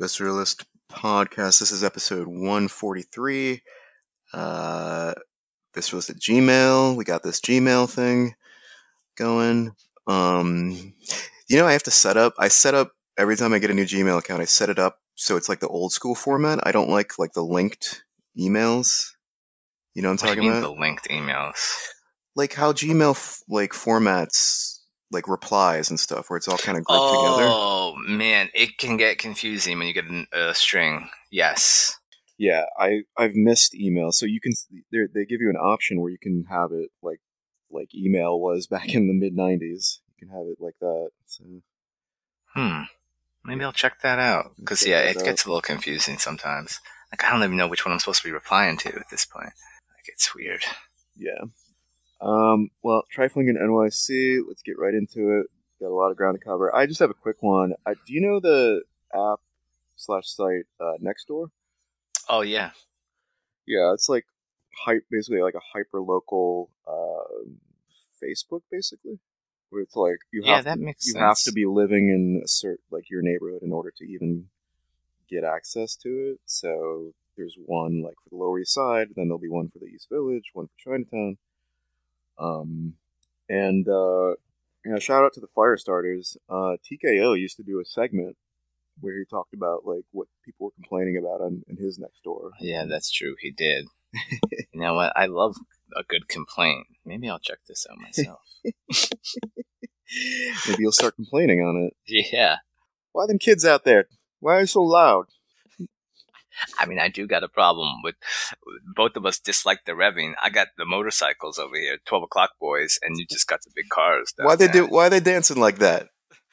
Visceralist podcast. This is episode 143. Visceralist at Gmail. We got this Gmail thing going. I have to set up. I set up every time I get a new Gmail account. I set it up so it's like the old school format. I don't like the linked emails. You know what I'm talking about? The linked emails. Like how Gmail formats replies and stuff where it's all kind of grouped together. Oh man, it can get confusing when you get a string. Yes. Yeah, I've missed email. So you can they give you an option where you can have it like email was back in the mid 90s. You can have it like that. So. Maybe I'll check that out because it gets a little confusing sometimes. I don't even know which one I'm supposed to be replying to at this point. It's weird. Yeah. Well, trifling in NYC. Let's get right into it. Got a lot of ground to cover. I just have a quick one. Do you know the app /site Nextdoor? Oh yeah, yeah. It's basically a hyper local Facebook, basically. Where it's have to be living in a certain your neighborhood in order to even get access to it. So there's one for the Lower East Side. Then there'll be one for the East Village, one for Chinatown. Shout out to the fire starters. TKO used to do a segment where he talked about what people were complaining about in his Nextdoor. Yeah, that's true. He did. You know what? I love a good complaint. Maybe I'll check this out myself. Maybe you'll start complaining on it. Yeah. Why them kids out there? Why are you so loud? I mean, I do got a problem with both of us dislike the revving. I got the motorcycles over here, 12 o'clock boys, and you just got the big cars. Why are they dancing like that?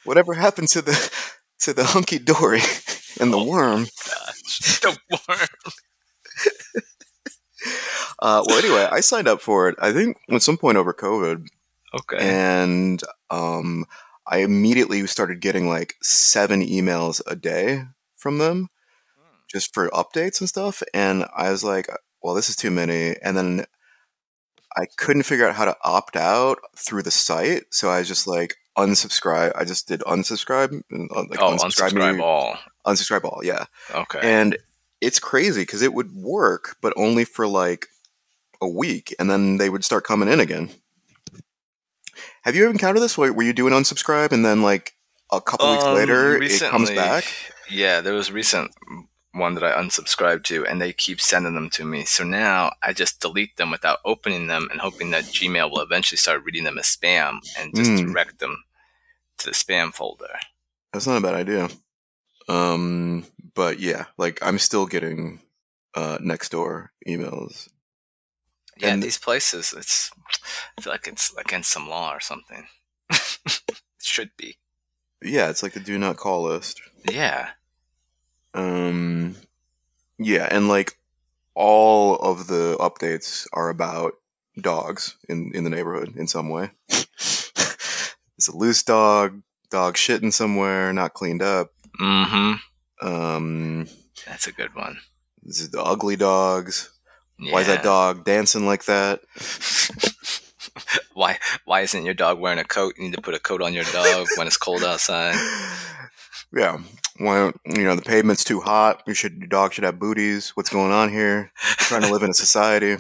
Whatever happened to the hunky dory and the worm? Gosh, the worm. Anyway, I signed up for it. I think at some point over COVID. Okay. And I immediately started getting 7 emails a day from them. Just for updates and stuff. And I was like, well, this is too many. And then I couldn't figure out how to opt out through the site. So I was just unsubscribe. I just did unsubscribe. And, unsubscribe all. Unsubscribe all, yeah. Okay. And it's crazy because it would work, but only for a week. And then they would start coming in again. Have you ever encountered this? Where you do an unsubscribe and then a couple weeks later recently, it comes back? Yeah, there was recent one that I unsubscribed to, and they keep sending them to me. So now I just delete them without opening them and hoping that Gmail will eventually start reading them as spam and just direct them to the spam folder. That's not a bad idea. But yeah, I'm still getting Nextdoor emails. Yeah, and these places, I feel like it's against some law or something. It should be. Yeah, it's the do not call list. Yeah. Yeah, and all of the updates are about dogs in the neighborhood in some way. It's a loose dog shitting somewhere, not cleaned up. Mm-hmm. That's a good one. This is the ugly dogs. Yeah. Why is that dog dancing like that? Why isn't your dog wearing a coat? You need to put a coat on your dog when it's cold outside. Yeah. Why, the pavement's too hot. Your dog should have booties. What's going on here? I'm trying to live in a society.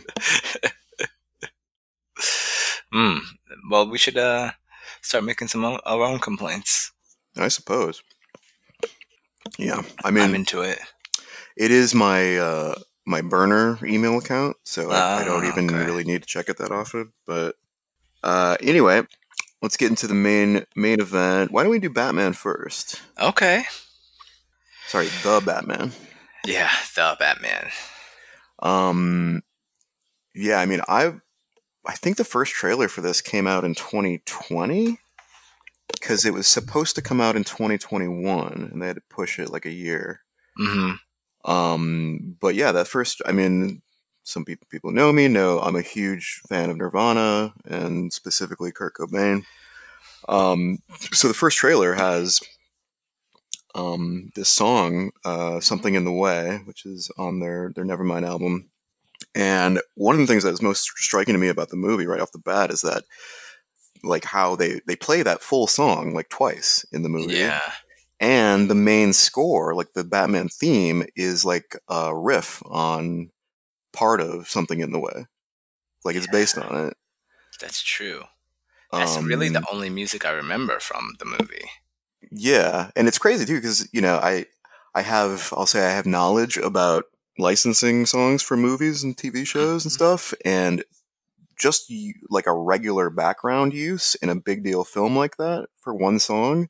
Well, we should start making some our own complaints. I suppose. Yeah. I mean, I'm into it. It is my my burner email account, so I don't even really need to check it that often. But anyway, let's get into the main event. Why don't we do Batman first? Okay. Sorry, The Batman. Yeah, The Batman. Yeah, I mean, I think the first trailer for this came out in 2020 because it was supposed to come out in 2021, and they had to push it a year. Mm-hmm. But yeah, that first. I mean, some people know me. Know I'm a huge fan of Nirvana and specifically Kurt Cobain. So the first trailer has. This song, Something in the Way, which is on their Nevermind album. And one of the things that is most striking to me about the movie right off the bat is that how they play that full song twice in the movie. Yeah. And the main score, like the Batman theme, is like a riff on part of Something in the Way. Like it's based on it. That's true. That's really the only music I remember from the movie. Yeah, and it's crazy too because you know I'll say I have knowledge about licensing songs for movies and TV shows and stuff, and just like a regular background use in a big deal film like that for one song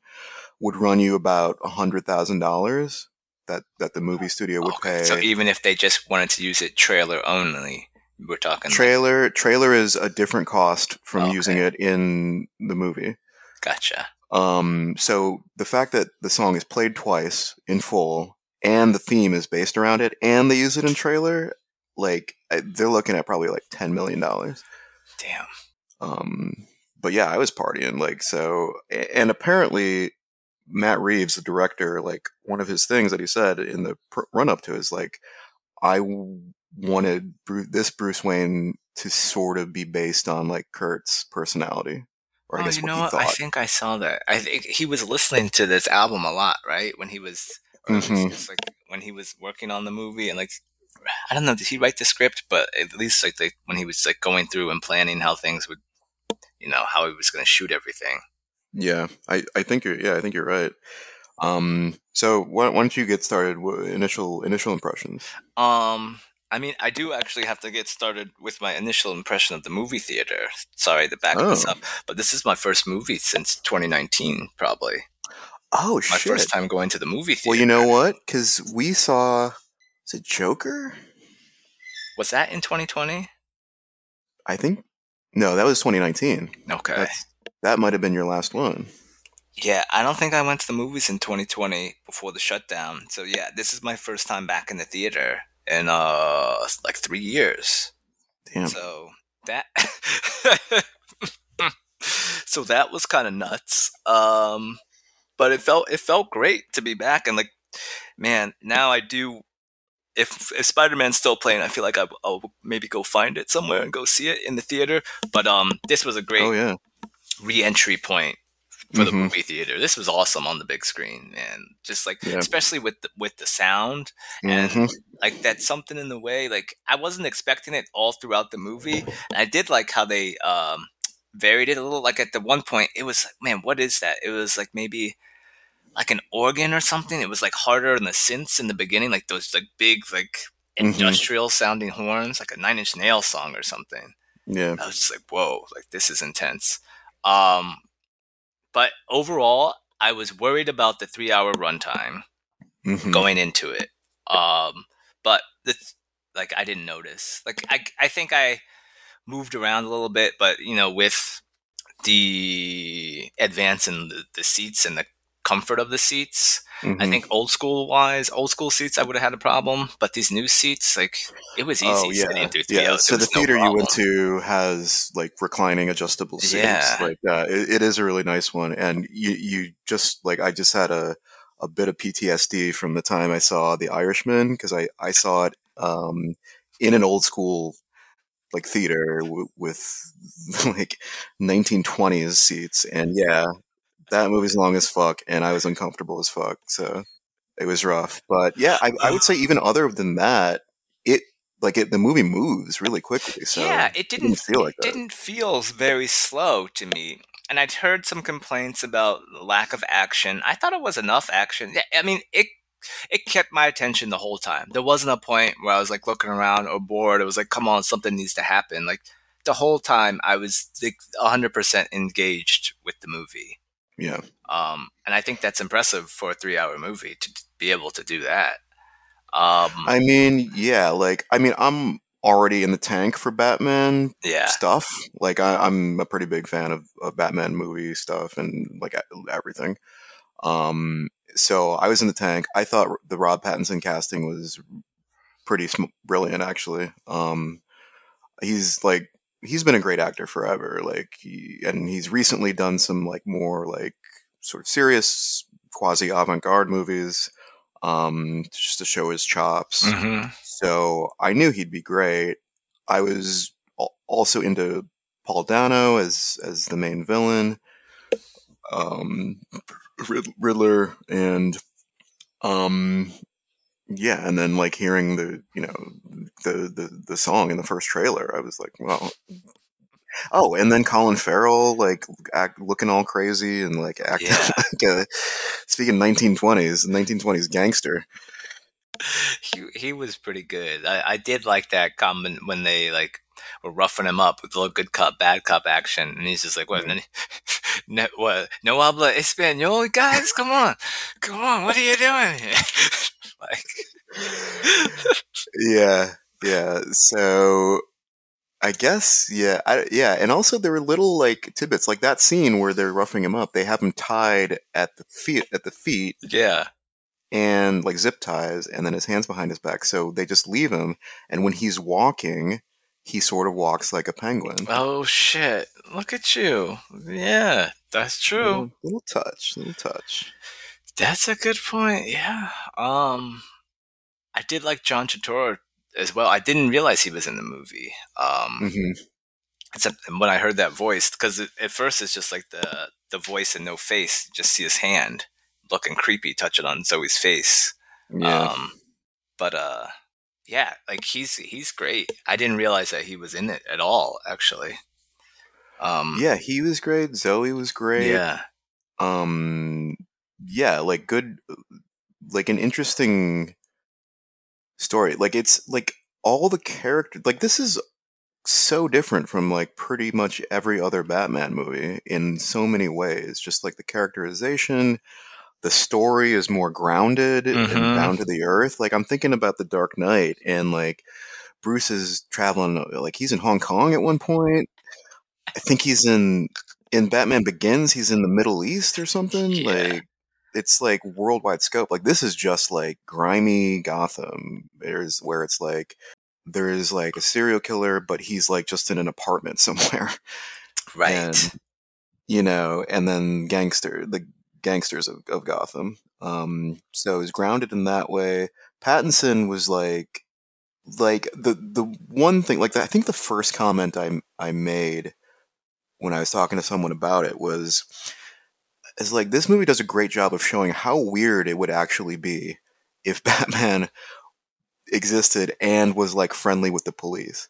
would run you about $100,000 that the movie studio would pay. So even if they just wanted to use it trailer only. We're talking trailer is a different cost from using it in the movie. Gotcha. So the fact that the song is played twice in full and the theme is based around it and they use it in trailer, like they're looking at probably like $10 million. Damn. But yeah, I was partying like so. And apparently Matt Reeves, the director, like one of his things that he said in the run up to is like, I wanted this Bruce Wayne to sort of be based on like Kurt's personality, or I guess what he thought. I think I saw that. I think he was listening to this album a lot, right? When he was, just, like when he was working on the movie, and like I don't know, did he write the script? But at least like when he was like going through and planning how things would, you know, how he was going to shoot everything. Yeah, I think you're right. So why don't you get started? Initial impressions. I mean, I do actually have to get started with my initial impression of the movie theater. Sorry to back this up, but this is my first movie since 2019, probably. Oh, shit. My first time going to the movie theater. Well, you know what? Because we saw... Is it Joker? Was that in 2020? I think... No, that was 2019. Okay. That might have been your last one. Yeah, I don't think I went to the movies in 2020 before the shutdown. So yeah, this is my first time back in the theater. In like 3 years. Damn. So that that was kind of nuts. But it felt great to be back, and like, man, now I do. If Spider-Man's still playing, I feel like I'll maybe go find it somewhere and go see it in the theater. But this was a great re-entry point for the movie theater. This was awesome on the big screen, and just like especially with the sound and like that Something in the Way. Like I wasn't expecting it all throughout the movie. And I did like how they varied it a little. Like at the one point, it was man, what is that? It was like maybe like an organ or something. It was like harder than the synths in the beginning, like those like big like industrial sounding horns, like a Nine Inch Nails song or something. Yeah, I was just like, whoa, like this is intense. But overall, I was worried about the 3-hour runtime going into it. But like I didn't notice. Like I think I moved around a little bit, but you know, with the advance in the seats and the comfort of the seats, I think old school seats I would have had a problem, but these new seats, like it was easy sitting through 3 hours. Yeah. So the theater you went to has like reclining adjustable seats. Yeah. Like it is a really nice one, and you just like I just had a bit of PTSD from the time I saw The Irishman because I saw it in an old school like theater with like 1920s seats, and yeah. That movie's long as fuck, and I was uncomfortable as fuck, so it was rough. But yeah, I would say even other than that, the movie moves really quickly. So yeah, it didn't feel very slow to me. And I'd heard some complaints about lack of action. I thought it was enough action. Yeah, I mean it kept my attention the whole time. There wasn't a point where I was like looking around or bored. It was like, come on, something needs to happen. Like the whole time, I was like 100% engaged with the movie. Yeah. And I think that's impressive for a 3-hour movie to be able to do that. I mean, yeah, like, I mean, I'm already in the tank for Batman stuff. Like, I'm a pretty big fan of Batman movie stuff and like everything. So I was in the tank. I thought the Rob Pattinson casting was pretty brilliant, actually. He's been a great actor forever. Like, he's recently done some like more like sort of serious quasi avant-garde movies, just to show his chops. So I knew he'd be great. I was also into Paul Dano as the main villain. Riddler and yeah, and then like hearing the, you know, the song in the first trailer, I was like, well, oh, and then Colin Farrell like looking all crazy and like acting like a, speaking 1920s gangster. He was pretty good. I did like that comment when they like were roughing him up with a little good cop, bad cop action, and he's just like, what? No habla español, guys? Come on, what are you doing here? Like, yeah. So I guess, yeah. And also there were little like tidbits, like that scene where they're roughing him up. They have him tied at the feet. Yeah. And like zip ties, and then his hands behind his back. So they just leave him. And when he's walking, he sort of walks like a penguin. Oh shit. Look at you. Yeah, that's true. Little touch. That's a good point. Yeah. I did like John Turturro as well. I didn't realize he was in the movie. Except when I heard that voice, because at first it's just like the voice and no face. You just see his hand looking creepy, touching on Zoe's face. Yeah. Yeah, like he's great. I didn't realize that he was in it at all, actually. Yeah, he was great. Zoe was great. Yeah. Yeah, like good, like an interesting story. Like it's like all the characters, like this is so different from like pretty much every other Batman movie in so many ways. Just like the characterization, the story is more grounded and down to the earth. Like I'm thinking about The Dark Knight and like Bruce is traveling, like he's in Hong Kong at one point. I think he's in Batman Begins, he's in the Middle East or something. Yeah. Like it's like worldwide scope. Like this is just like grimy Gotham. There's where it's like there is like a serial killer, but he's like just in an apartment somewhere, right? And, you know, and then the gangsters of Gotham. So he's grounded in that way. Pattinson was like the one thing, like I think the first comment I made when I was talking to someone about it was, it's like this movie does a great job of showing how weird it would actually be if Batman existed and was like friendly with the police.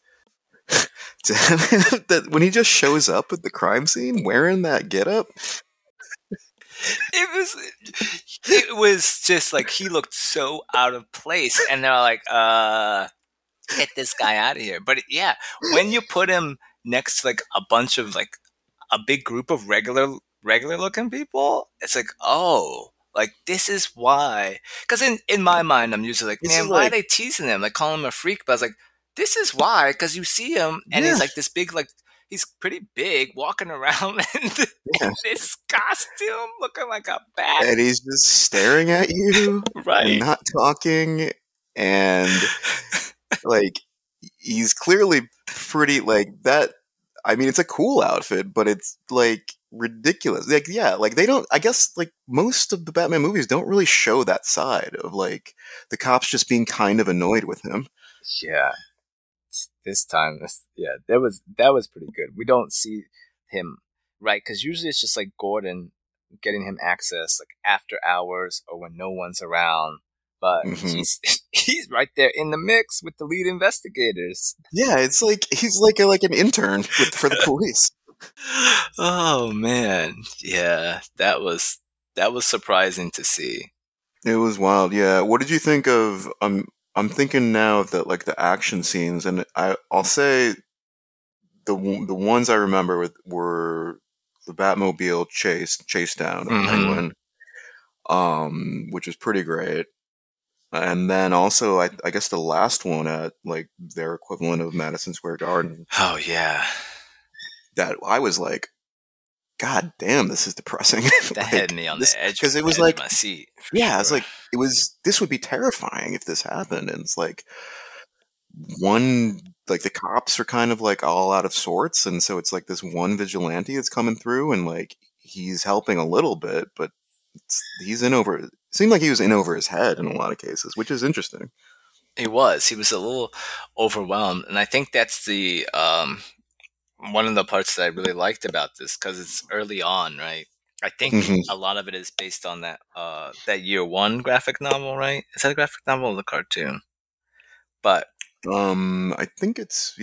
That when he just shows up at the crime scene wearing that getup, it was just like he looked so out of place, and they're like, get this guy out of here. But yeah, when you put him next to like a bunch of like a big group of regular looking people, it's like, oh, like this is why. Because in my mind, I'm usually like, man, why are they teasing him? Like calling him a freak. But I was like, this is why. Because you see him, and he's like this big, like he's pretty big, walking around in this costume, looking like a bat, and he's just staring at you, right? And not talking, and like he's clearly pretty like that. I mean, it's a cool outfit, but it's like ridiculous. Like, yeah, like they don't, I guess like most of the Batman movies don't really show that side of like the cops just being kind of annoyed with him. Yeah. This time, that was pretty good. We don't see him, right? Because usually it's just like Gordon getting him access like after hours or when no one's around. But he's right there in the mix with the lead investigators. Yeah, it's like he's like an intern for the police. Oh man, yeah, that was surprising to see. It was wild. Yeah, what did you think of? I'm thinking now that like the action scenes, and I'll say the ones I remember were the Batmobile chase down of Penguin, which was pretty great. And then also, I guess the last one at like their equivalent of Madison Square Garden. Oh yeah, that I was like, God damn, this is depressing. That like, had me on the edge because it was like my seat. Yeah, sure. It's like it was. This would be terrifying if this happened. And it's like one, like the cops are kind of like all out of sorts, and so it's like this one vigilante that's coming through, and like he's helping a little bit, but he's in over. Seemed like he was in over his head in a lot of cases, which is interesting. He was a little overwhelmed, and I think that's the one of the parts that I really liked about this, because it's early on, right? I think a lot of it is based on that Year One graphic novel, right? Is that a graphic novel or the cartoon? But I think it's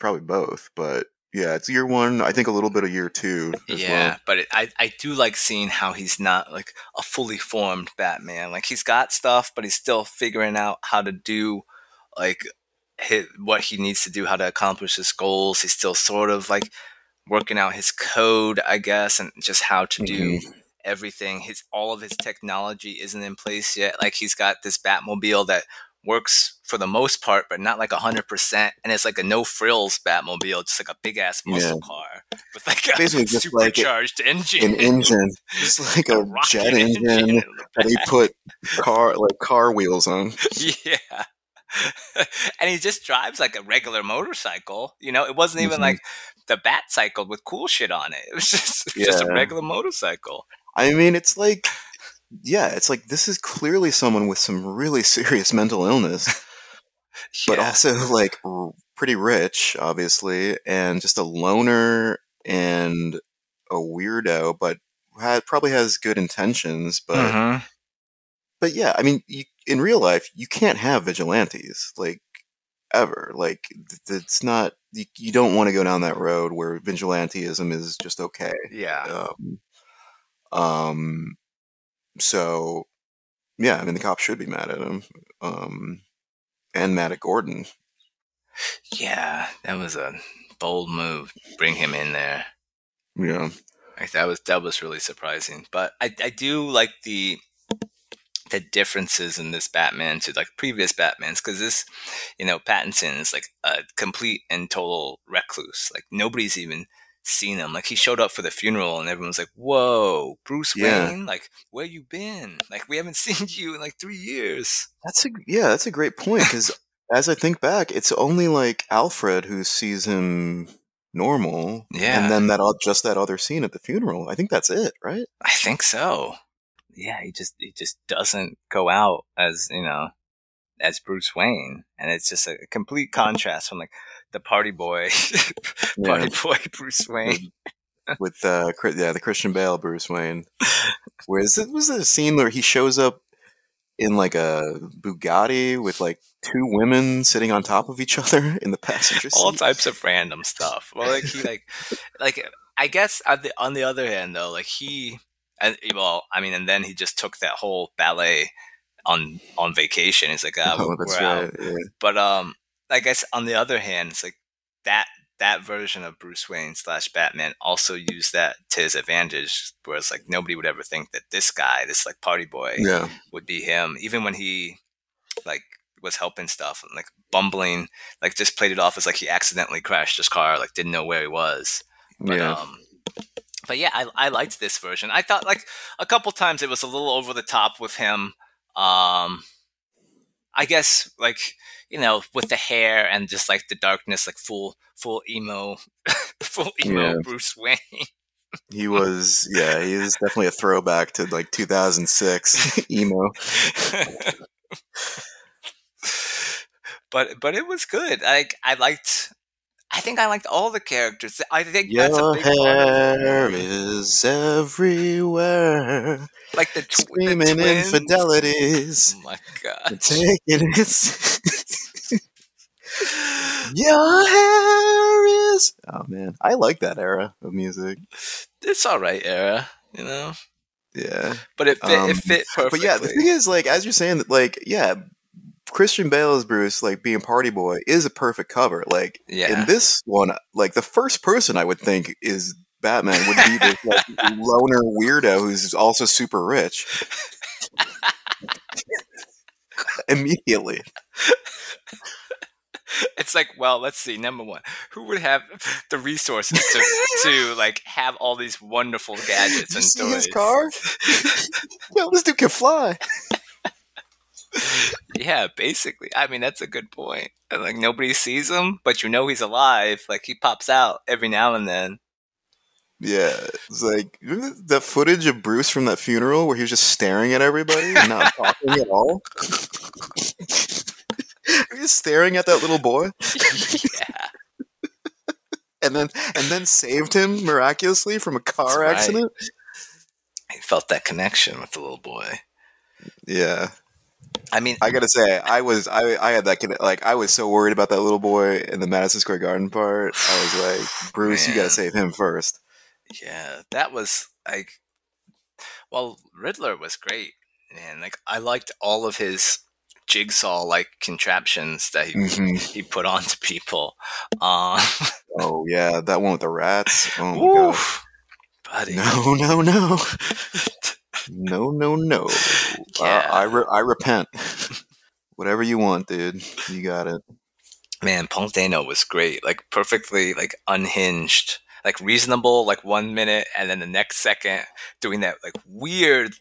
probably both, but yeah, it's Year One. I think a little bit of Year Two as well. But I do like seeing how he's not like a fully formed Batman. Like he's got stuff, but he's still figuring out how to do like what he needs to do, how to accomplish his goals. He's still sort of like working out his code, I guess, and just how to do everything. All of his technology isn't in place yet. Like he's got this Batmobile that works for the most part, but not like 100%. And it's like a no frills Batmobile, just like a big ass muscle car with like a supercharged engine. An engine, just like a jet engine that he put car wheels on. Yeah, and he just drives like a regular motorcycle. You know, it wasn't even like the bat cycle with cool shit on it. It was just a regular motorcycle. I mean, it's like. Yeah, it's like this is clearly someone with some really serious mental illness, but also like pretty rich, obviously, and just a loner and a weirdo, but probably has good intentions. But but yeah, I mean, in real life, you can't have vigilantes like ever. Like it's not you don't want to go down that road where vigilantism is just okay. Yeah. So, yeah, I mean, the cops should be mad at him, and mad at Gordon. Yeah, that was a bold move. Bring him in there. Yeah, like that was really surprising. But I do like the differences in this Batman to like previous Batmans, because this, you know, Pattinson is like a complete and total recluse. Like nobody's even seen him. Like he showed up for the funeral and everyone's like, whoa, Bruce Wayne, like where you been? Like we haven't seen you in like 3 years. That's a great point, because as I think back, it's only like Alfred who sees him normal, and then that other scene at the funeral. I think that's it, right? I think so. Yeah, he just doesn't go out as, you know, as Bruce Wayne, and it's just a complete contrast from like the party boy, boy Bruce Wayne, with the Christian Bale Bruce Wayne. Was there a scene where he shows up in like a Bugatti with like two women sitting on top of each other in the passenger seat? All types of random stuff. Well, like he like I guess on the other hand though, like and then he just took that whole ballet on vacation. It's like we're out. Yeah. But I guess on the other hand, it's like that version of Bruce Wayne / Batman also used that to his advantage, whereas like nobody would ever think that this guy, this like party boy, would be him. Even when he like was helping stuff and like bumbling, like just played it off as like he accidentally crashed his car, like didn't know where he was. But, but yeah, I liked this version. I thought like a couple times it was a little over the top with him. I guess like, you know, with the hair and just like the darkness, like full emo, Bruce Wayne. He was definitely a throwback to like 2006 emo. But it was good. I think I liked all the characters. I think your that's a big hair part is everywhere. Like the screaming infidelities. Oh my god! Taking it. Your hair is. Oh man, I like that era of music. It's all right era, you know. Yeah, but it fit perfectly. But yeah, the thing is, like as you're saying, that like Christian Bale's Bruce, like being party boy, is a perfect cover. Like in this one, like the first person I would think is Batman would be this like loner weirdo who's also super rich. Immediately. It's like, well, let's see. Number one, who would have the resources to like have all these wonderful gadgets and toys? His car? Well, this dude can fly. Yeah, basically. I mean, that's a good point. Like nobody sees him, but you know he's alive. Like he pops out every now and then. Yeah, it's like the footage of Bruce from that funeral where he was just staring at everybody and not talking at all. Just staring at that little boy. Yeah. And then saved him miraculously from a car accident. felt that connection with the little boy. Yeah. I mean, I gotta say, I was so worried about that little boy in the Madison Square Garden part. I was like, Bruce, man, you gotta save him first. Yeah, that was like, well, Riddler was great, man. Like, I liked all of his jigsaw like contraptions that he put onto people. Oh yeah, that one with the rats. Oh my God, buddy! No. No. Yeah. I repent. Whatever you want, dude. You got it. Man, Paul Dano was great. Like, perfectly, like, unhinged. Like, reasonable, like, 1 minute, and then the next second doing that, like, weird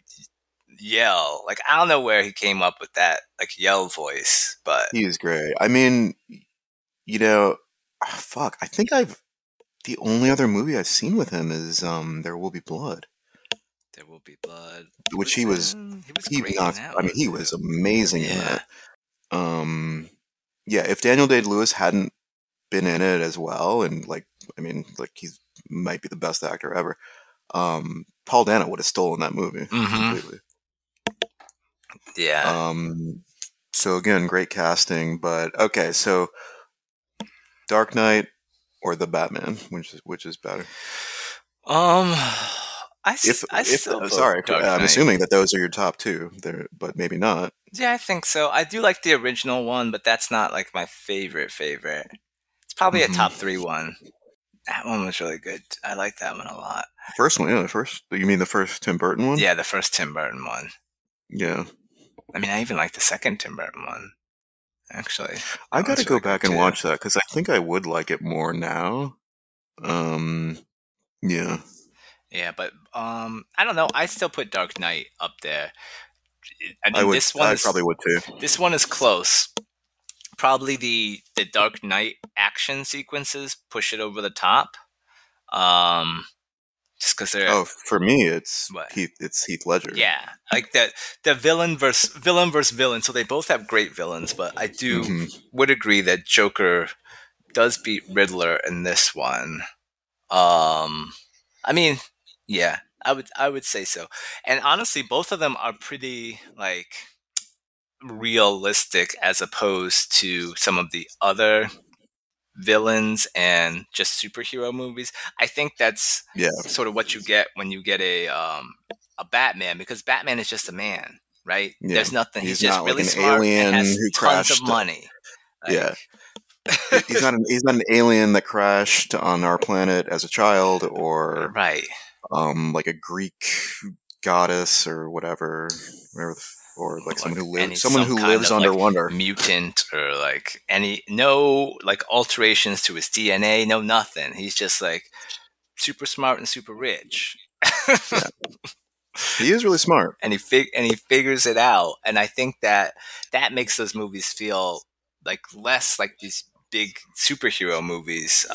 yell. Like, I don't know where he came up with that, like, yell voice, but... He is great. I mean, you know... Fuck, I think the only other movie I've seen with him is There Will Be Blood. There Will Be Blood, which he was amazing in that. Yeah, if Daniel Day-Lewis hadn't been in it as well, and he might be the best actor ever, Paul Dano would have stolen that movie completely. Yeah. So again, great casting, but okay, so Dark Knight or The Batman, which is better? I'm assuming that those are your top two, but maybe not. Yeah, I think so. I do like the original one, but that's not like my favorite. It's probably a top 3 1. That one was really good. I like that one a lot. First one, yeah. You mean the first Tim Burton one? Yeah, the first Tim Burton one. Yeah. I mean, I even like the second Tim Burton one. Actually, I got to go back and watch that because I think I would like it more now. Yeah. Yeah, but I don't know. I still put Dark Knight up there. I mean, probably would too. This one is close. Probably the Dark Knight action sequences push it over the top. Just because they're... Oh, for me, it's Heath Ledger. Yeah, like the villain versus villain. So they both have great villains, but I would agree that Joker does beat Riddler in this one. I mean, yeah, I would say so. And honestly, both of them are pretty like realistic as opposed to some of the other villains and just superhero movies. I think that's sort of what you get when you get a Batman, because Batman is just a man, right? Yeah. There's nothing. He's just really smart and has tons of money. Like, yeah. He's not an alien that crashed on our planet as a child, or right, like a Greek goddess or whatever, or like someone who lives under like wonder, mutant, or like no alterations to his DNA, no nothing. He's just like super smart and super rich. Yeah. He is really smart, and he figures it out. And I think that makes those movies feel like less like these big superhero movies,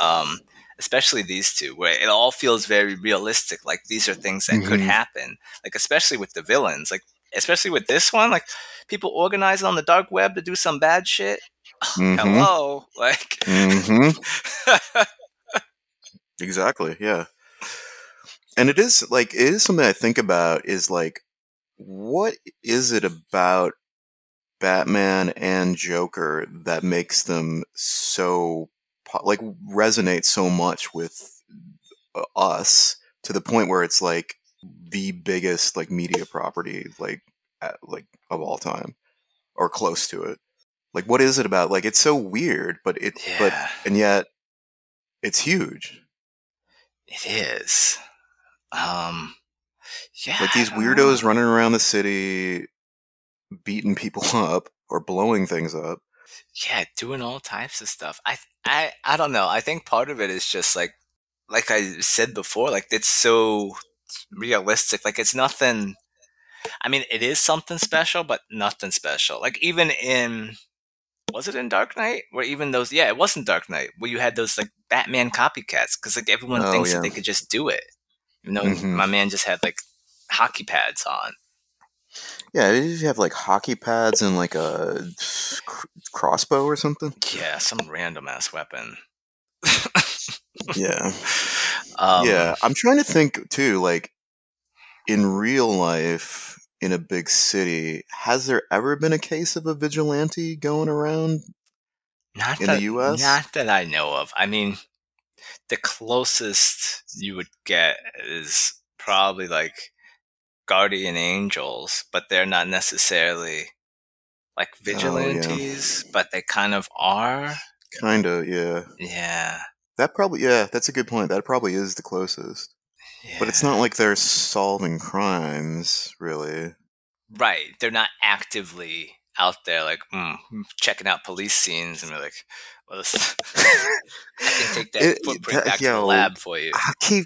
especially these two, where it all feels very realistic. Like, these are things that could happen, like, especially with the villains, like, especially with this one, like, people organizing on the dark web to do some bad shit. Hello. Like, exactly. Yeah. And it is something I think about is like, what is it about Batman and Joker that makes them so like resonate so much with us to the point where it's like the biggest like media property like of all time or close to it? Like, what is it about? Like, it's so weird, but and yet it's huge. It is. Yeah. Like, these weirdos running around the city, beating people up or blowing things up, doing all types of stuff. I don't know, I think part of it is just like I said before, like, it's so realistic. Like, it's nothing. I mean, it is something special, but nothing special. Like, even in, was it in Dark Knight, where even those, it wasn't Dark Knight, where you had those like Batman copycats, because like everyone thinks that they could just do it, even though my man just had like hockey pads on. Yeah, did you have like hockey pads and like a crossbow or something? Yeah, some random ass weapon. Yeah, I'm trying to think too. Like, in real life, in a big city, has there ever been a case of a vigilante going around in the U.S.? Not that I know of. I mean, the closest you would get is probably like guardian angels, but they're not necessarily like vigilantes, but they kind of are. Kind of, yeah. Yeah. That probably, yeah, that's a good point. That probably is the closest. Yeah. But it's not like they're solving crimes, really. Right. They're not actively out there, like, checking out police scenes and be like, well, this, I can take that footprint back to the lab for you. I keep,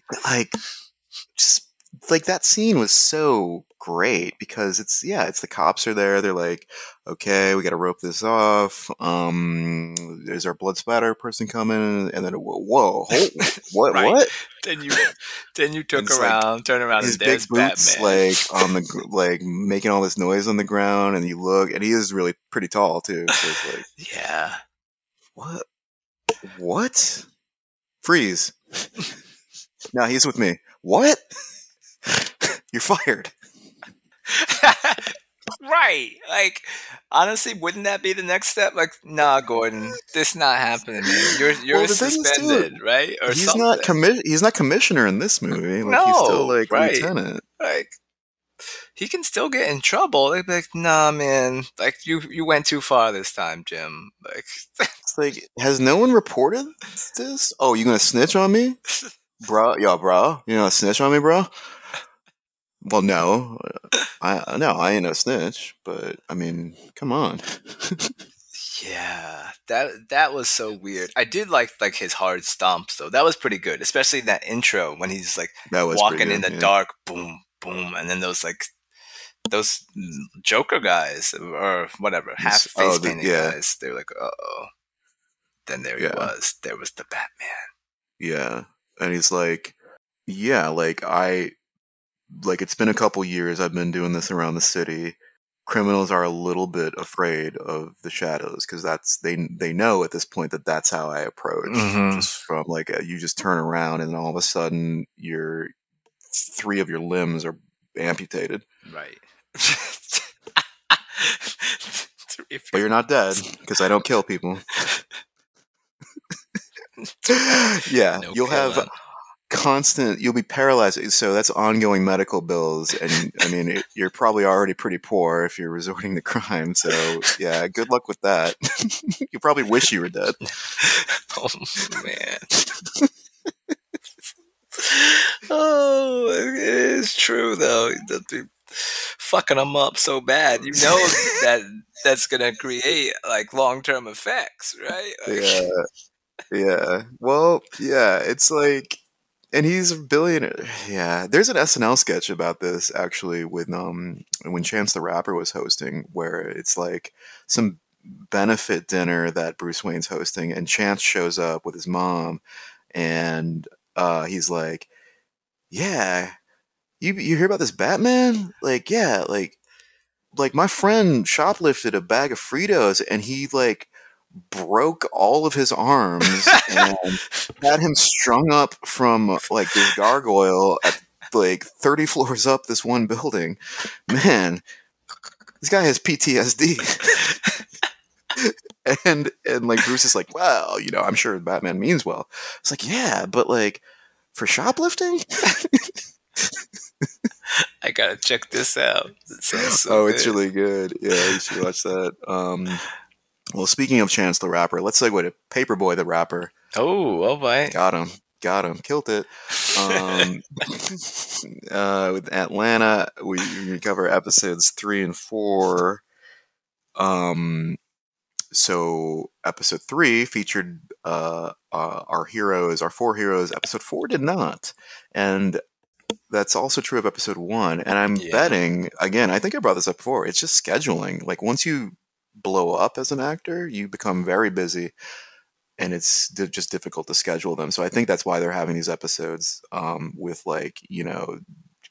that scene was so great because it's the cops are there. They're like, okay, we got to rope this off. There's our blood splatter person coming, and then what? Right. What? Then you turn around, his and there's big boots, Batman, on the making all this noise on the ground, and you look, and he is really pretty tall too. So it's yeah, what? Freeze! No, he's with me. What? You're fired. Right. Honestly, wouldn't that be the next step? Nah, Gordon, this not happening. You're suspended, right? Or he's something. He's not commissioner in this movie. No, he's still lieutenant. He can still get in trouble. They'd be like, nah, man. You went too far this time, Jim. Has no one reported this? Oh, you gonna snitch on me, bro? Yo, bro, you gonna snitch on me, bro? Well, no, I ain't no snitch, but I mean, come on. Yeah, that was so weird. I did like his hard stomps though. That was pretty good, especially that intro when he's walking in the dark, boom, boom, and then those Joker guys or whatever half face painting guys. They're like, uh oh. Then he was. There was the Batman. Yeah, and he's like, it's been a couple years I've been doing this around the city. Criminals are a little bit afraid of the shadows because they know at this point that that's how I approach. Mm-hmm. Just from you just turn around and all of a sudden your three of your limbs are amputated. Right. But you're not dead because I don't kill people. Yeah, no, you'll have... Him. Constant, you'll be paralyzed. So that's ongoing medical bills, and I mean, you're probably already pretty poor if you're resorting to crime. So yeah, good luck with that. You probably wish you were dead. Oh man. Oh, it is true though. Fucking them up so bad, you know that that's gonna create long-term effects, right? Yeah. Well, yeah. It's like. And he's a billionaire. Yeah. There's an SNL sketch about this actually when Chance the Rapper was hosting, where it's some benefit dinner that Bruce Wayne's hosting, and Chance shows up with his mom, and he's like, yeah, you hear about this Batman? My friend shoplifted a bag of Fritos and he broke all of his arms and had him strung up from this gargoyle at 30 floors up this one building. Man, this guy has PTSD. and Bruce is like, well, I'm sure Batman means well. It's yeah, but for shoplifting? I gotta check this out. It sounds so good. It's really good. Yeah, you should watch that. Well, speaking of Chance the Rapper, let's segue to Paperboy the Rapper. Oh, all right. Got him. Killed it. With Atlanta, we cover episodes 3 and 4. So episode 3 featured our 4 heroes. Episode 4 did not. And that's also true of episode 1. And I'm betting, again, I think I brought this up before, it's just scheduling. Once you blow up as an actor, you become very busy, and it's just difficult to schedule them. So I think that's why they're having these episodes with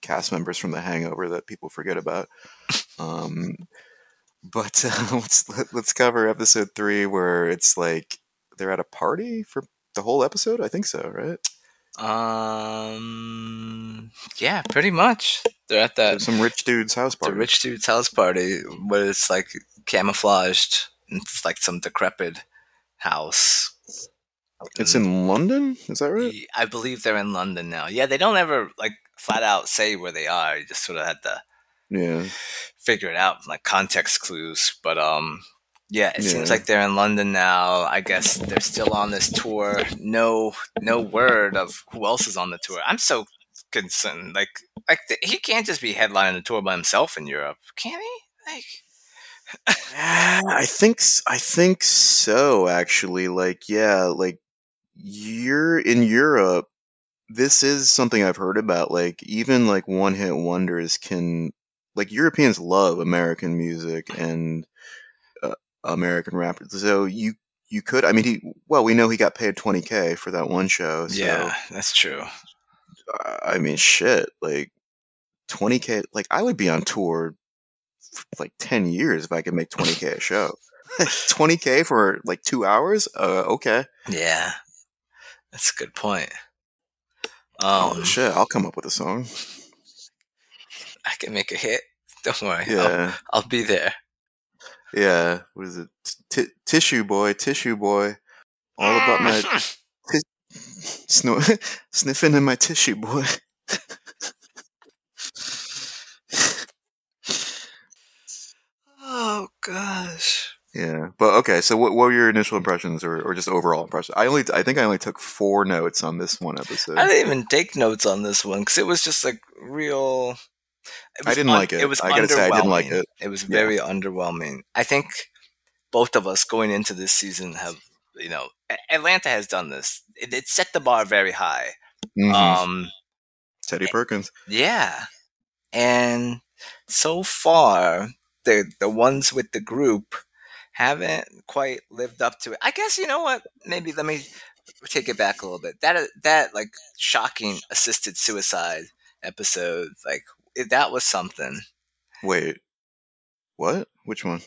cast members from The Hangover that people forget about. Let's cover episode 3, where it's they're at a party for the whole episode. I think so, right? Yeah, pretty much. They're at that some rich dude's house party. The rich dude's house party, where it's like camouflaged. It's like some decrepit house. It's in London? Is that right? I believe they're in London now. Yeah, they don't ever like flat out say where they are. You just sort of had to figure it out from like context clues. But yeah, it seems like they're in London now. I guess they're still on this tour. No word of who else is on the tour. I'm so concerned. He can't just be headlining the tour by himself in Europe, can he? Like. I think so, actually. You're in Europe. This is something I've heard about. Even one-hit wonders can, Europeans love American music and American rappers. So you could. I mean, we know he got paid $20,000 for that one show. So, yeah, that's true. I mean, shit. $20,000. I would be on tour. 10 years if I could make $20,000 a show. $20,000 for 2 hours? Okay. Yeah. That's a good point. Shit, I'll come up with a song. I can make a hit. Don't worry. Yeah. I'll be there. Yeah. What is it? Tissue boy. All about my sniffing in my tissue boy. Oh gosh. Yeah, but okay. So, what were your initial impressions, or just overall impressions? I think I only took 4 notes on this one episode. I didn't even take notes on this one because it was just real. I didn't like it. It was. I gotta say, I didn't like it. It was very underwhelming. I think both of us going into this season have, Atlanta has done this. It set the bar very high. Mm-hmm. Teddy Perkins. Yeah, and so far. The ones with the group haven't quite lived up to it. I guess, you know what? Maybe let me take it back a little bit. That shocking assisted suicide episode, that was something. Wait, what? Which one?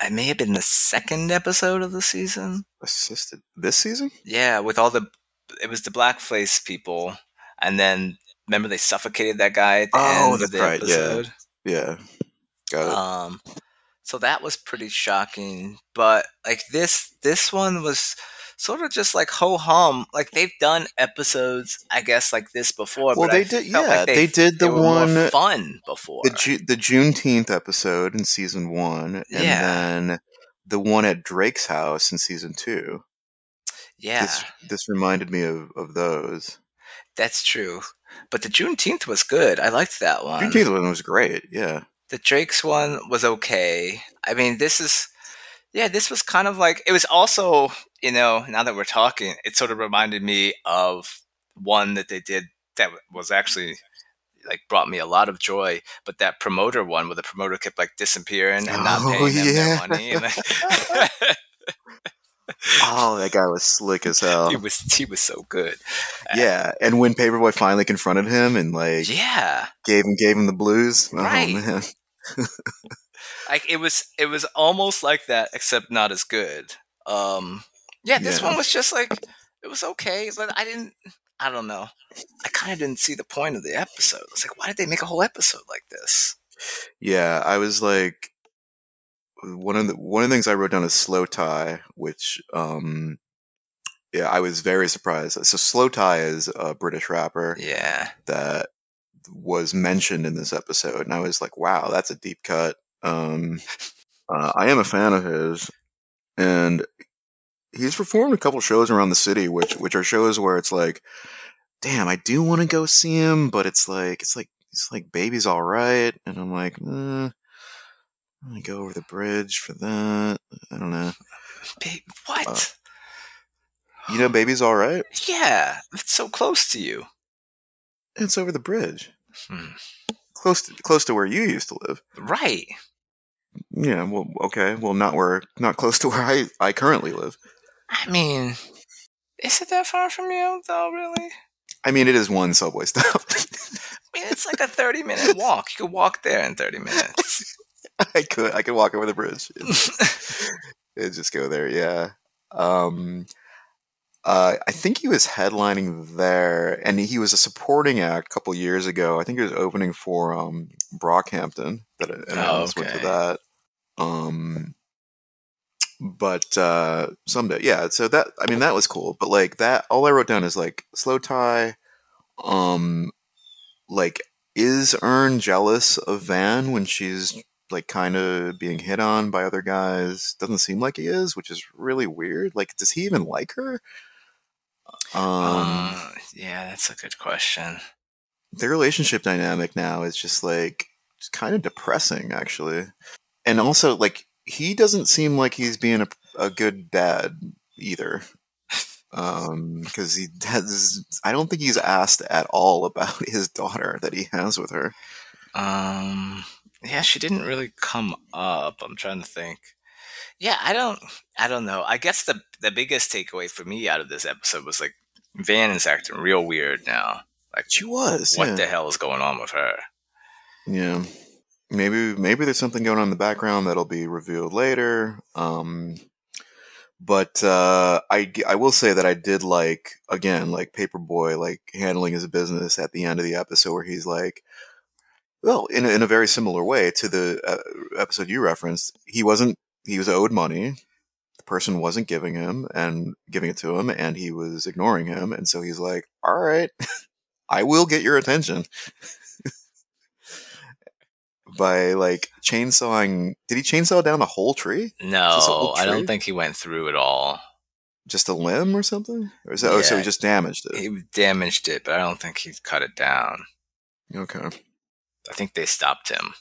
It may have been the second episode of the season. Assisted this season? Yeah, with it was the blackface people, and then remember they suffocated that guy at the end of the episode. Yeah. So that was pretty shocking, but this one was sort of just ho hum. They've done episodes, I guess, like this before. Well, they did the one fun before the Juneteenth episode in season 1, and then the one at Drake's house in season 2. Yeah, this reminded me of those. That's true, but the Juneteenth was good. I liked that one. Juneteenth one was great. Yeah. The Drake's one was okay. I mean, this was kind of it was also, now that we're talking, it sort of reminded me of one that they did that was actually brought me a lot of joy, but that promoter one where the promoter kept disappearing and not paying them their money. And, oh, that guy was slick as hell. He was so good. Yeah, and when Paperboy finally confronted him and gave him the blues, right? Oh, man. it was almost like that, except not as good. This one was just it was okay, but I don't know. I kind of didn't see the point of the episode. I was why did they make a whole episode like this? Yeah, I was like. One of the things I wrote down is Slowthai, which I was very surprised. So Slowthai is a British rapper that was mentioned in this episode, and I was like, wow, that's a deep cut. I am a fan of his, and he's performed a couple shows around the city, which are shows where it's damn, I do want to go see him, but it's like Baby's All Right, and I'm like, I'm going to go over the bridge for that. I don't know. What? You know Baby's All Right? Yeah. It's so close to you. It's over the bridge. Hmm. Close to where you used to live. Right. Yeah. Well, okay. Well, not close to where I currently live. I mean, is it that far from you, though, really? I mean, it is one subway stop. I mean, it's a 30-minute walk. You could walk there in 30 minutes. I could walk over the bridge. Just go there, yeah. I think he was headlining there, and he was a supporting act a couple years ago. I think he was opening for Brockhampton, went to that. But someday, yeah. So that, I mean, that was cool. But like that, all I wrote down is like Slowthai. Is Earn jealous of Van when she's like kind of being hit on by other guys? Doesn't seem like he is, which is really weird. Like, does he even like her? Yeah, that's a good question. Their relationship dynamic now is just like it's kind of depressing, actually. And also, like, he doesn't seem like he's being a good dad either. Because he has, I don't think he's asked at all about his daughter that he has with her. Yeah, she didn't really come up. I'm trying to think. Yeah, I don't know. I guess the biggest takeaway for me out of this episode was like Van is acting real weird now. Like she was. What the hell is going on with her? Yeah. Maybe there's something going on in the background that'll be revealed later. But I will say that I did like Paperboy, like handling his business at the end of the episode, where he's like, well, in a very similar way to the episode you referenced, he was owed money. The person wasn't giving it to him, and he was ignoring him. And so he's like, all right, I will get your attention. By like chainsawing, did he chainsaw down the whole tree? No, I don't think he went through it all. Just a limb or something? Or is that, yeah, oh, so he just damaged it. He damaged it, but I don't think he cut it down. Okay. I think they stopped him.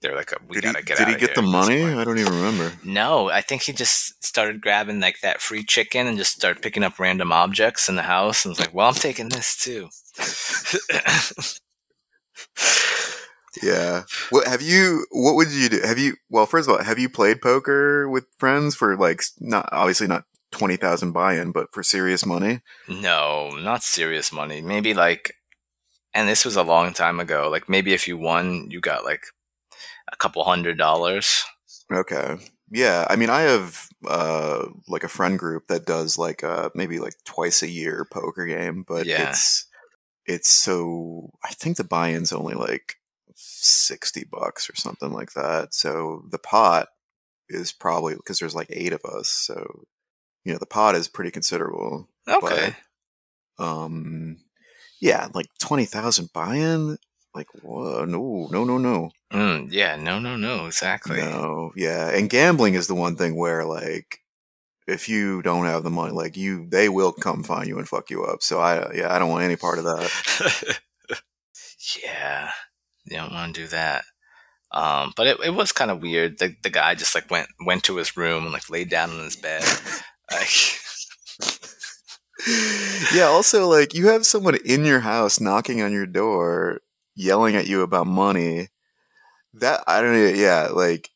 They're like, we gotta get out of here. Did he get the money? I don't even remember. No, I think he just started grabbing like that free chicken and just started picking up random objects in the house and was like, well, I'm taking this too. Yeah. What would you do? Well, first of all, have you played poker with friends for like, not 20,000 buy-in, but for serious money? No, not serious money. Maybe like, and this was a long time ago, like maybe if you won, you got like a couple $100s. Okay. Yeah. I mean, I have like a friend group that does like maybe like twice a year poker game, but yeah. It's so, I think the buy-in's only like $60 or something like that. So the pot is probably, because there's like 8 of us, so you know the pot is pretty considerable. Okay. But, yeah, like 20,000 buy-in. Like, whoa, no. Yeah, no, exactly. No, yeah, and gambling is the one thing where like if you don't have the money, like they will come find you and fuck you up. So I don't want any part of that. Yeah. You don't want to do that. But it was kind of weird. The guy just like went to his room and like laid down on his bed. Yeah. Also, like you have someone in your house knocking on your door, yelling at you about money. That I don't know. Yeah. Like,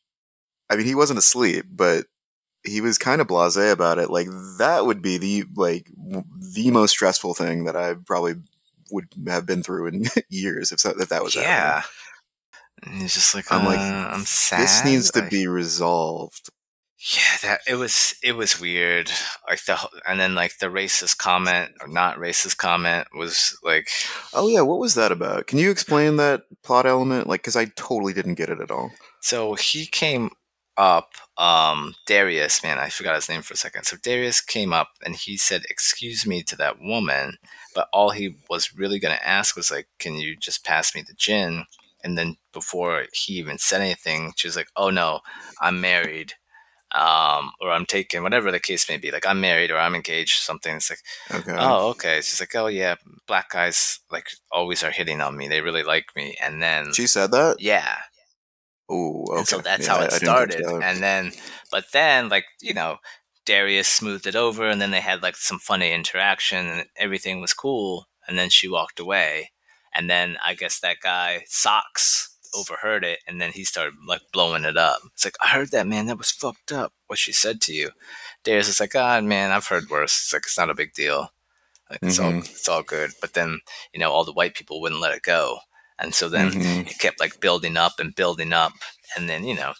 I mean, he wasn't asleep, but he was kind of blasé about it. Like that would be the most stressful thing that I probably would have been through in years if that was happening. Yeah, and it's just like I'm like I'm sad. This needs to be resolved. Yeah, that it was weird. Like and then the racist comment or not racist comment was like, oh yeah, what was that about? Can you explain that plot element? Like, because I totally didn't get it at all. So he came up, Darius, man, I forgot his name for a second. So Darius came up and he said, "Excuse me" to that woman. But all he was really going to ask was like, "Can you just pass me the gin?" And then before he even said anything, she was like, "Oh no, I'm married," or "I'm taken," whatever the case may be. Like, "I'm married" or "I'm engaged" or something. It's like, okay. Oh, okay. She's like, "Oh yeah, black guys like always are hitting on me. They really like me." And then she said that, yeah. Oh, okay. And so that's how it started. And then, like you know, Darius smoothed it over, and then they had like some funny interaction, and everything was cool. And then she walked away, and then I guess that guy Socks overheard it, and then he started like blowing it up. It's like, "I heard that, man. That was fucked up. What she said to you." Darius is like, "God, man, I've heard worse." It's like, it's not a big deal. Like it's all good. But then you know all the white people wouldn't let it go, and so then it kept like building up and building up. And then, you know,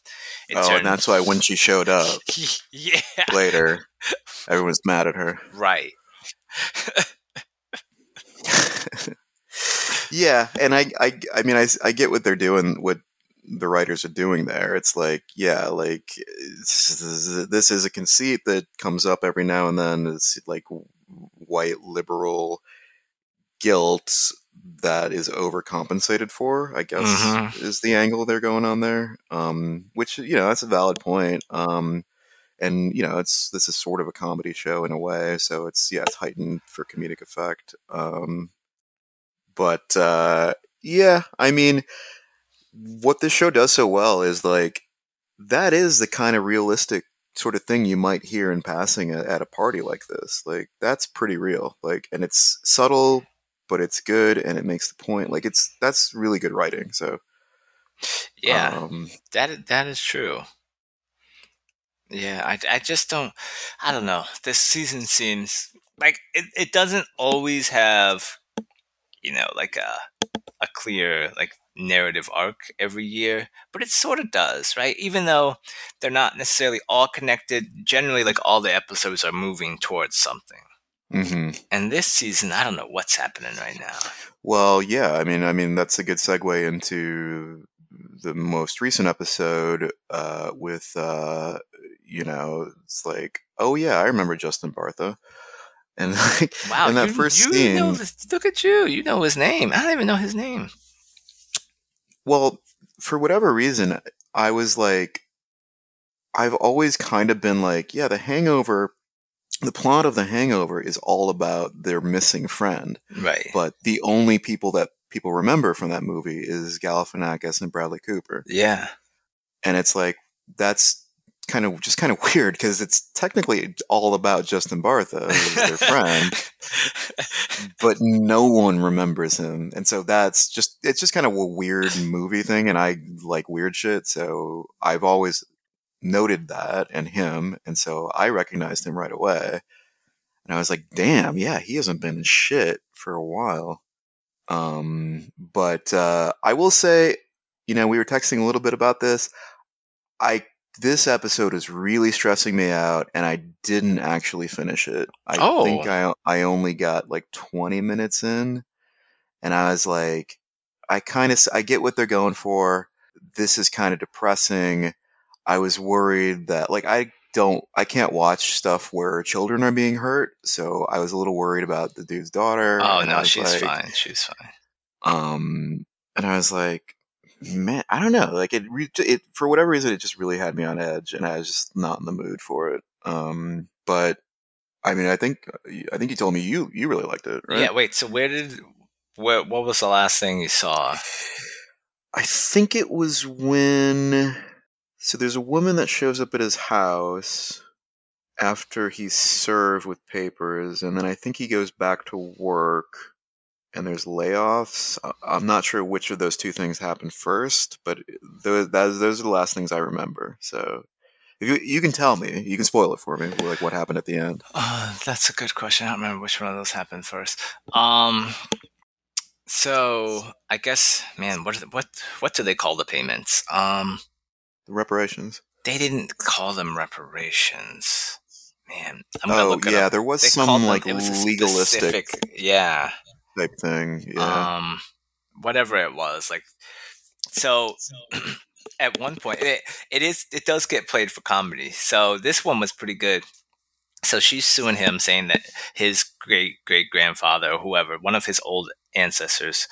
it turned... and that's why when she showed up later, everyone's mad at her. Right. Yeah, and I mean, I get what they're doing, what the writers are doing there. It's like, yeah, like, this is a conceit that comes up every now and then. It's like white liberal guilt that is overcompensated for, I guess, is the angle they're going on there. Which, you know, that's a valid point. And, you know, this is sort of a comedy show in a way, so it's heightened for comedic effect. But yeah, I mean, what this show does so well is, like, that is the kind of realistic sort of thing you might hear in passing at a party like this. Like, that's pretty real. Like, and it's subtle, but it's good, and it makes the point. Like, that's really good writing. So, yeah, that is true. Yeah, I just don't. I don't know. This season seems like it doesn't always have, you know, like a clear, like, narrative arc every year, but it sort of does, right? Even though they're not necessarily all connected, generally, like, all the episodes are moving towards something. And this season, I don't know what's happening right now. Well, yeah, I mean, that's a good segue into the most recent episode with, you know, it's like, oh yeah, I remember Justin Bartha. And like, wow, in that first scene, know this, look at you! You know his name. I don't even know his name. Well, for whatever reason, I was like, I've always kind of been like, yeah, the plot of The Hangover is all about their missing friend, right? But the only people that people remember from that movie is Galifianakis and Bradley Cooper. Yeah, and it's like that's kind of weird because it's technically all about Justin Bartha, who's their friend, but no one remembers him, and so it's just kind of a weird movie thing, and I like weird shit, so I've always noted that and him, and so I recognized him right away, and I was like, damn, yeah, he hasn't been in shit for a while. But I will say, you know, we were texting a little bit about this. This episode is really stressing me out, and I didn't actually finish it. I think I only got like 20 minutes in, and I was like, I get what they're going for. This is kind of depressing. I was worried that, like, I can't watch stuff where children are being hurt, so I was a little worried about the dude's daughter. Oh no, she's like, fine. She's fine. And I was like, man, I don't know. Like it for whatever reason, it just really had me on edge, and I was just not in the mood for it. But I mean, I think you told me you really liked it, right? Yeah. Wait. So what was the last thing you saw? I think it was when. So there's a woman that shows up at his house after he's served with papers, and then I think he goes back to work. And there's layoffs. I'm not sure which of those two things happened first, but those are the last things I remember. So if you can tell me. You can spoil it for me, like what happened at the end. That's a good question. I don't remember which one of those happened first. So I guess, man, what do they call the payments? The reparations. They didn't call them reparations. Man. I'm gonna look it up. There was legalistic. Yeah. Type thing, yeah. Whatever it was, like, so at one point it does get played for comedy. So this one was pretty good. So she's suing him, saying that his great-great-grandfather or whoever, one of his old ancestors,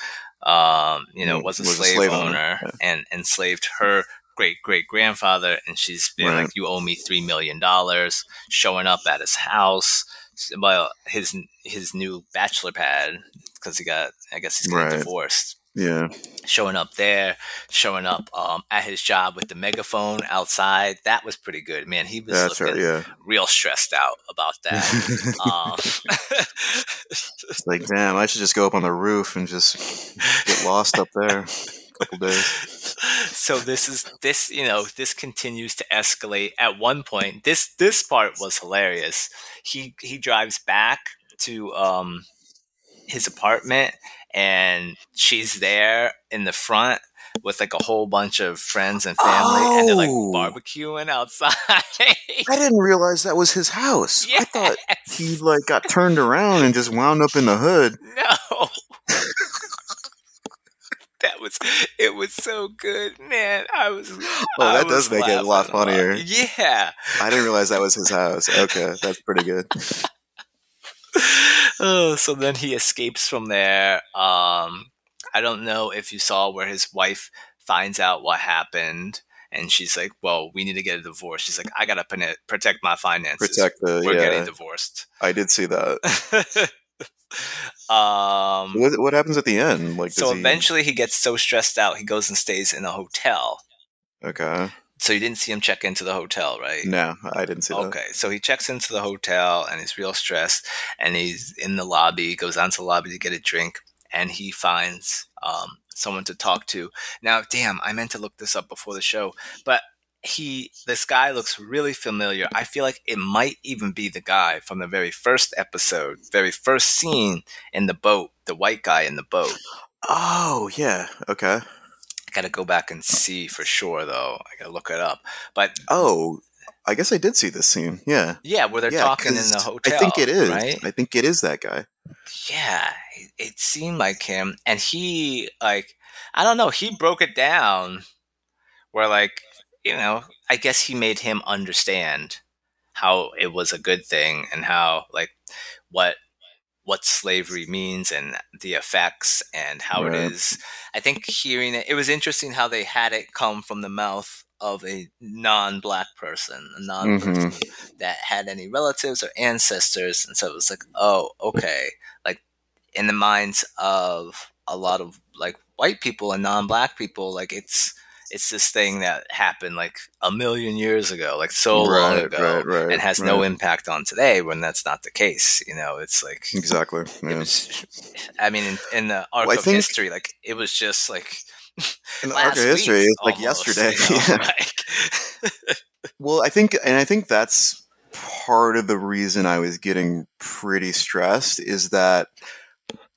you know, was a slave owner and enslaved her great-great-grandfather, and she's been like, you owe me $3 million, showing up at his house. Well, his new bachelor pad, because he's getting divorced. Yeah, showing up at his job with the megaphone outside. That was pretty good, man. He was real stressed out about that. It's like, damn, I should just go up on the roof and just get lost up there. Couple days. So this continues to escalate. At one point, this part was hilarious. He drives back to his apartment, and she's there in the front, with like a whole bunch of friends and family, and they're like barbecuing outside. I didn't realize that was his house. Yes. I thought he like got turned around and just wound up in the hood. No. It was so good, man. That does make it a lot funnier. Yeah. I didn't realize that was his house. Okay, that's pretty good. So then he escapes from there. I don't know if you saw where his wife finds out what happened, and she's like, well, we need to get a divorce. She's like, I got to protect my finances. We're getting divorced. I did see that. What happens at the end? Like, so eventually he gets so stressed out, he goes and stays in a hotel. Okay. So you didn't see him check into the hotel, right? No, I didn't see that. Okay, so he checks into the hotel, and he's real stressed, and he's in the lobby, goes down to the lobby to get a drink, and he finds someone to talk to. Now, damn, I meant to look this up before the show, but this guy looks really familiar. I feel like it might even be the guy from the very first episode, very first scene in the boat, the white guy in the boat. Oh, yeah, okay. I gotta go back and see for sure, though. I gotta look it up. But I guess I did see this scene. Yeah, yeah, where they're talking in the hotel. I think it is. Right? I think it is that guy. Yeah, it seemed like him, and he like I don't know. He broke it down where like I guess he made him understand how it was a good thing and how like what slavery means and the effects and how it is. I think hearing it was interesting how they had it come from the mouth of a non-black person, that had any relatives or ancestors. And so it was like, oh, okay. Like in the minds of a lot of like white people and non-black people, like it's this thing that happened like 1,000,000 years ago, like so long ago, and has no impact on today when that's not the case. It's like exactly. Yeah. It was, I mean, in the arc of history, like it was just like in the arc of history, it's like yesterday. Well, I think that's part of the reason I was getting pretty stressed is that,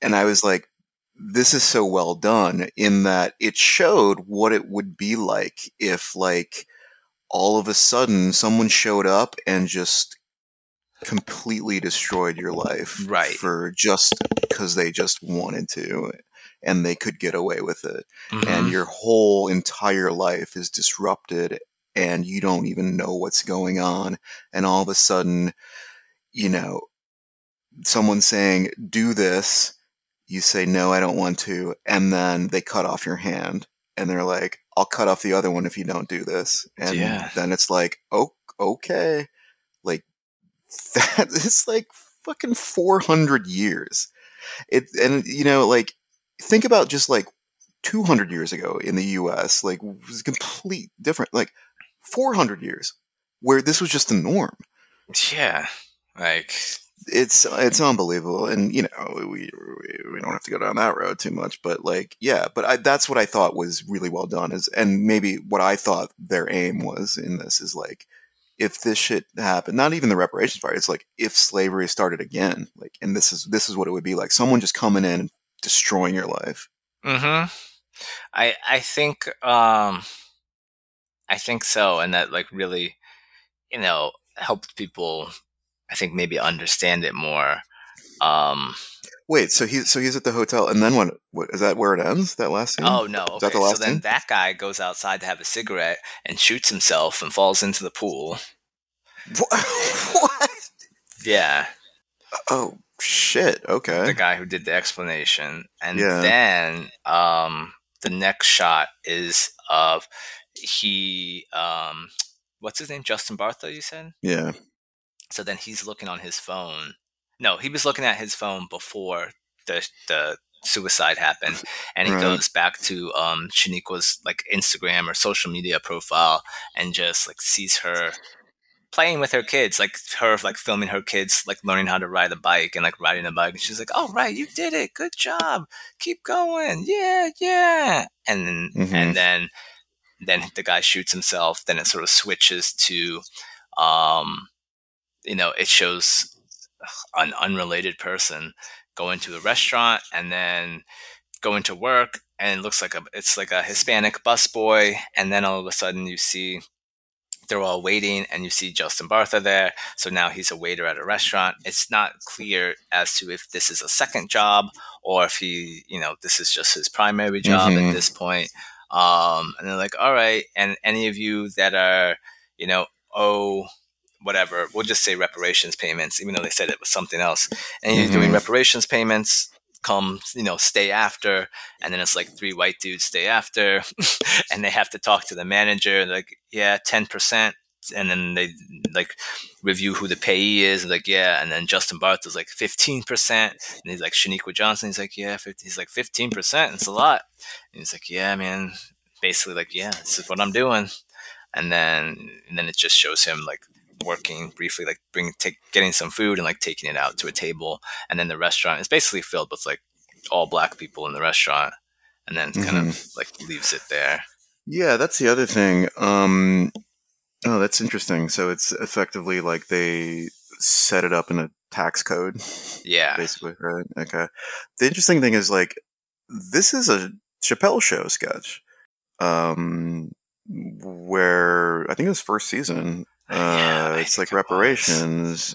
and I was like, this is so well done in that it showed what it would be like if like all of a sudden someone showed up and just completely destroyed your life for just because they just wanted to and they could get away with it. Mm-hmm. And your whole entire life is disrupted and you don't even know what's going on. And all of a sudden, someone saying, do this. You say, no, I don't want to. And then they cut off your hand and they're like, I'll cut off the other one if you don't do this. And then it's like, oh, okay. Like that is like fucking 400 years. Like think about just like 200 years ago in the US, like it was complete different, like 400 years where this was just the norm. Yeah. Like it's unbelievable, and we don't have to go down that road too much, but like that's what I thought was really well done is, and maybe what I thought their aim was in this is like if this shit happened, not even the reparations part, it's like if slavery started again, like and this is what it would be like, someone just coming in and destroying your life. Mm-hmm. I think so, and that like really helped people. I think maybe understand it more. Wait, so he's at the hotel, and then what is that where it ends? That last scene? Oh no! Okay. Is that the last scene? Then that guy goes outside to have a cigarette and shoots himself and falls into the pool. What? Yeah. Oh shit! Okay. The guy who did the explanation, and then the next shot is of he. What's his name? Justin Bartha. You said. Yeah. So then he's looking on his phone. No, he was looking at his phone before the suicide happened, and he goes back to Shaniqua's like Instagram or social media profile, and just like sees her playing with her kids, like her like filming her kids like learning how to ride a bike and like riding a bike. And she's like, "Oh right, you did it, good job, keep going, yeah." And then and then the guy shoots himself. Then it sort of switches to. It shows an unrelated person going to a restaurant and then going to work, and it looks like it's like a Hispanic busboy, and then all of a sudden you see they're all waiting, and you see Justin Bartha there, so now he's a waiter at a restaurant. It's not clear as to if this is a second job or if he, this is just his primary job at this point. And they're like, all right, and any of you that are, whatever, we'll just say reparations payments, even though they said it was something else. And you're doing reparations payments, come, stay after. And then it's like three white dudes stay after and they have to talk to the manager, like, yeah, 10%. And then they like review who the payee is, like, yeah. And then Justin Barth is like 15%. And he's like, Shaniqua Johnson, he's like, yeah, 50. He's like 15%. It's a lot. And he's like, yeah, man, basically like, yeah, this is what I'm doing. And then it just shows him like working briefly, like getting some food and like taking it out to a table. And then the restaurant is basically filled with like all black people in the restaurant, and then kind of like leaves it there. Yeah. That's the other thing. Oh, that's interesting. So it's effectively like they set it up in a tax code. Yeah. Basically. Right. Okay. The interesting thing is like, this is a Chappelle Show sketch. Where I think it was first season, it's like reparations.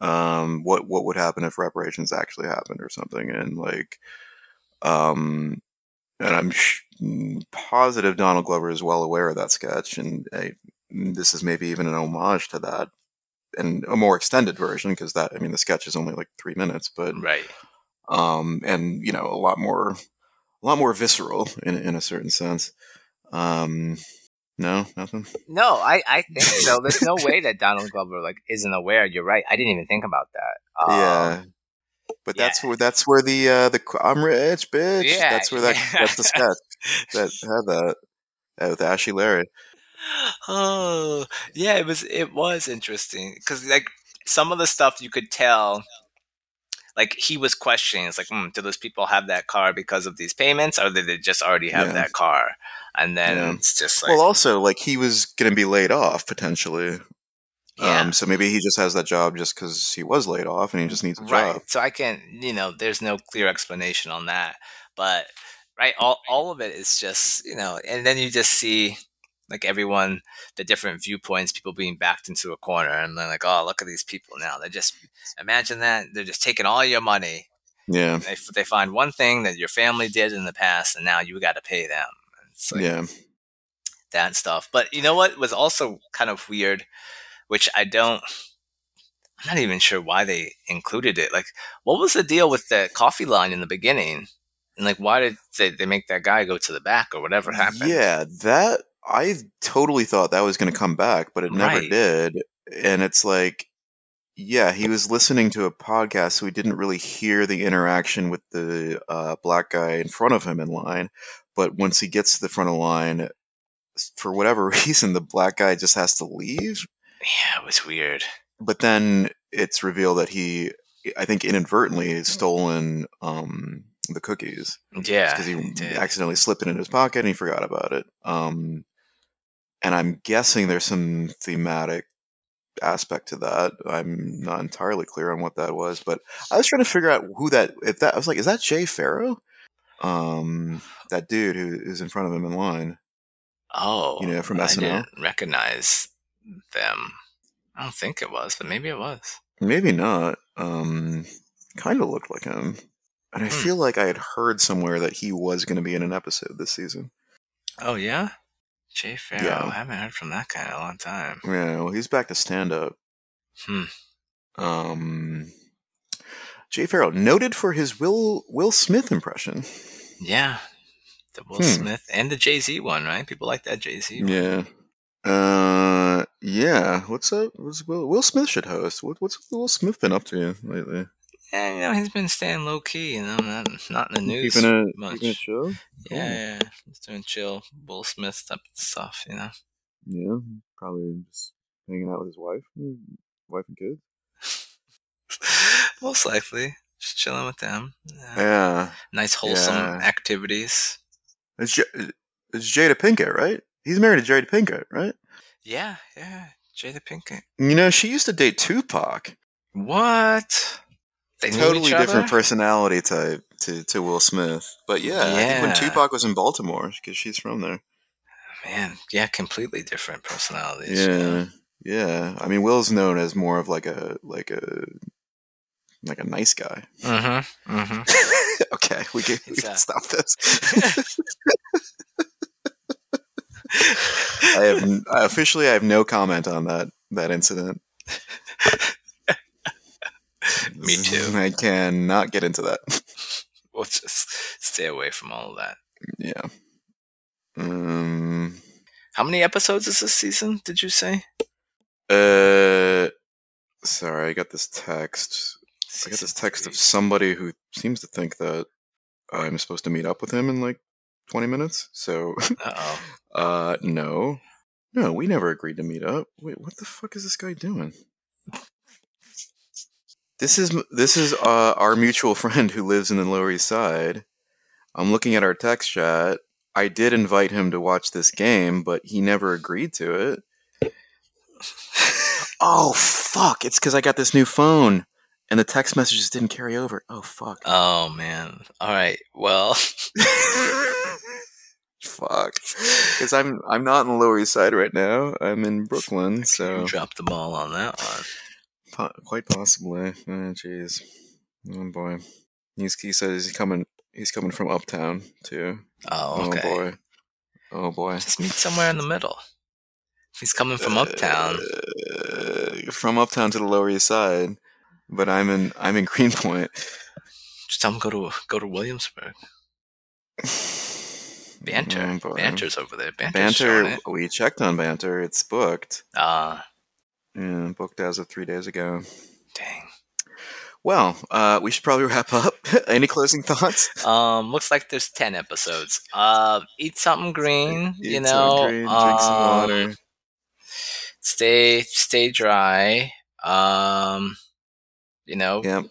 What would happen if reparations actually happened or something? And like, and I'm positive Donald Glover is well aware of that sketch, and this is maybe even an homage to that, and a more extended version because the sketch is only like 3 minutes, but right, and a lot more visceral in a certain sense. No, nothing. No, I think so. There's no way that Donald Glover like isn't aware. You're right. I didn't even think about that. But that's where the I'm rich bitch. Yeah, that's the sketch that had that with Ashy Larry. Oh yeah, it was interesting because like some of the stuff you could tell. Like he was questioning, it's like, do those people have that car because of these payments, or did they just already have that car? And then it's just like, well, also like he was going to be laid off potentially, so maybe he just has that job just because he was laid off and he just needs a job. So I can't, there's no clear explanation on that, but right, all of it is just and then you just see. Like everyone, the different viewpoints, people being backed into a corner, and they're like, "Oh, look at these people now! They're just imagine that they're just taking all your money." Yeah, they find one thing that your family did in the past, and now you got to pay them. It's like that stuff. But you know what was also kind of weird, which I'm not even sure why they included it. Like, what was the deal with the coffee line in the beginning? And like, why did they make that guy go to the back or whatever happened? Yeah, that. I totally thought that was going to come back, but it never did. And it's like, yeah, he was listening to a podcast, so he didn't really hear the interaction with the black guy in front of him in line. But once he gets to the front of the line, for whatever reason, the black guy just has to leave. Yeah, it was weird. But then it's revealed that he, I think inadvertently, has stolen the cookies. Yeah. Because he accidentally slipped it in his pocket and he forgot about it. And I'm guessing there's some thematic aspect to that. I'm not entirely clear on what that was, but I was trying to figure out I was like, is that Jay Pharoah? That dude who is in front of him in line. Oh, from SNL. I didn't recognize them. I don't think it was, but maybe it was. Maybe not. Kind of looked like him. And I feel like I had heard somewhere that he was going to be in an episode this season. Oh, yeah? Jay Pharoah. Yeah. I haven't heard from that guy in a long time. Yeah, well, he's back to stand-up. Jay Pharoah, noted for his Will Smith impression. Yeah, the Will Smith and the Jay-Z one, right? People like that Jay-Z one. Yeah. Yeah, what's up? Will Smith should host. What's Will Smith been up to lately? Yeah, he's been staying low key, not in the news much. Keeping it chill? Yeah, he's doing chill Will Smith type stuff, Yeah, probably just hanging out with his wife and kids. Most likely, just chilling with them. Yeah, nice wholesome activities. It's Jada Pinkett, right? He's married to Jada Pinkett, right? Yeah, Jada Pinkett. She used to date Tupac. What? They totally different personality type to Will Smith. But yeah, I think when Tupac was in Baltimore, because she's from there. Man, yeah, completely different personalities. Yeah, yeah. I mean, Will's known as more of like a nice guy. Mm-hmm. Mm-hmm. Okay, we can stop this. I officially have no comment on that incident. Me too. I cannot get into that. We'll just stay away from all of that. Yeah. How many episodes is this season, did you say? Sorry, I got this text. Of somebody who seems to think that I'm supposed to meet up with him in like 20 minutes. So, no, we never agreed to meet up. Wait, what the fuck is this guy doing? This is our mutual friend who lives in the Lower East Side. I'm looking at our text chat. I did invite him to watch this game, but he never agreed to it. Oh, fuck. It's because I got this new phone, and the text messages didn't carry over. Oh, fuck. Oh, man. All right. Well. Fuck. Because I'm not in the Lower East Side right now. I'm in Brooklyn, so. Dropped the ball on that one. Quite possibly. Jeez. Oh, boy. He says he's coming from uptown, too. Oh, okay. Oh, boy. Just meet somewhere in the middle. If he's coming from uptown. From uptown to the Lower East Side. But I'm in Greenpoint. Just tell him go to Williamsburg. Banter. Oh, Banter's over there. Banter, we checked on Banter. It's booked. Yeah, booked as of 3 days ago. Dang. Well, we should probably wrap up. Any closing thoughts? Looks like there's 10 episodes. Eat something green, drink some water. Stay dry. Yep.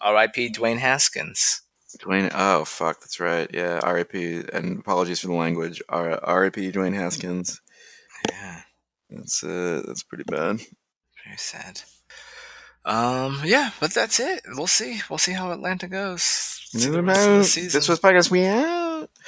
R.I.P. Dwayne Haskins. Oh, fuck, that's right. Yeah, R.I.P. And apologies for the language. R.I.P. Dwayne Haskins. Yeah. That's pretty bad. Very sad. Yeah, but that's it. We'll see how Atlanta goes. This was podcast. We out.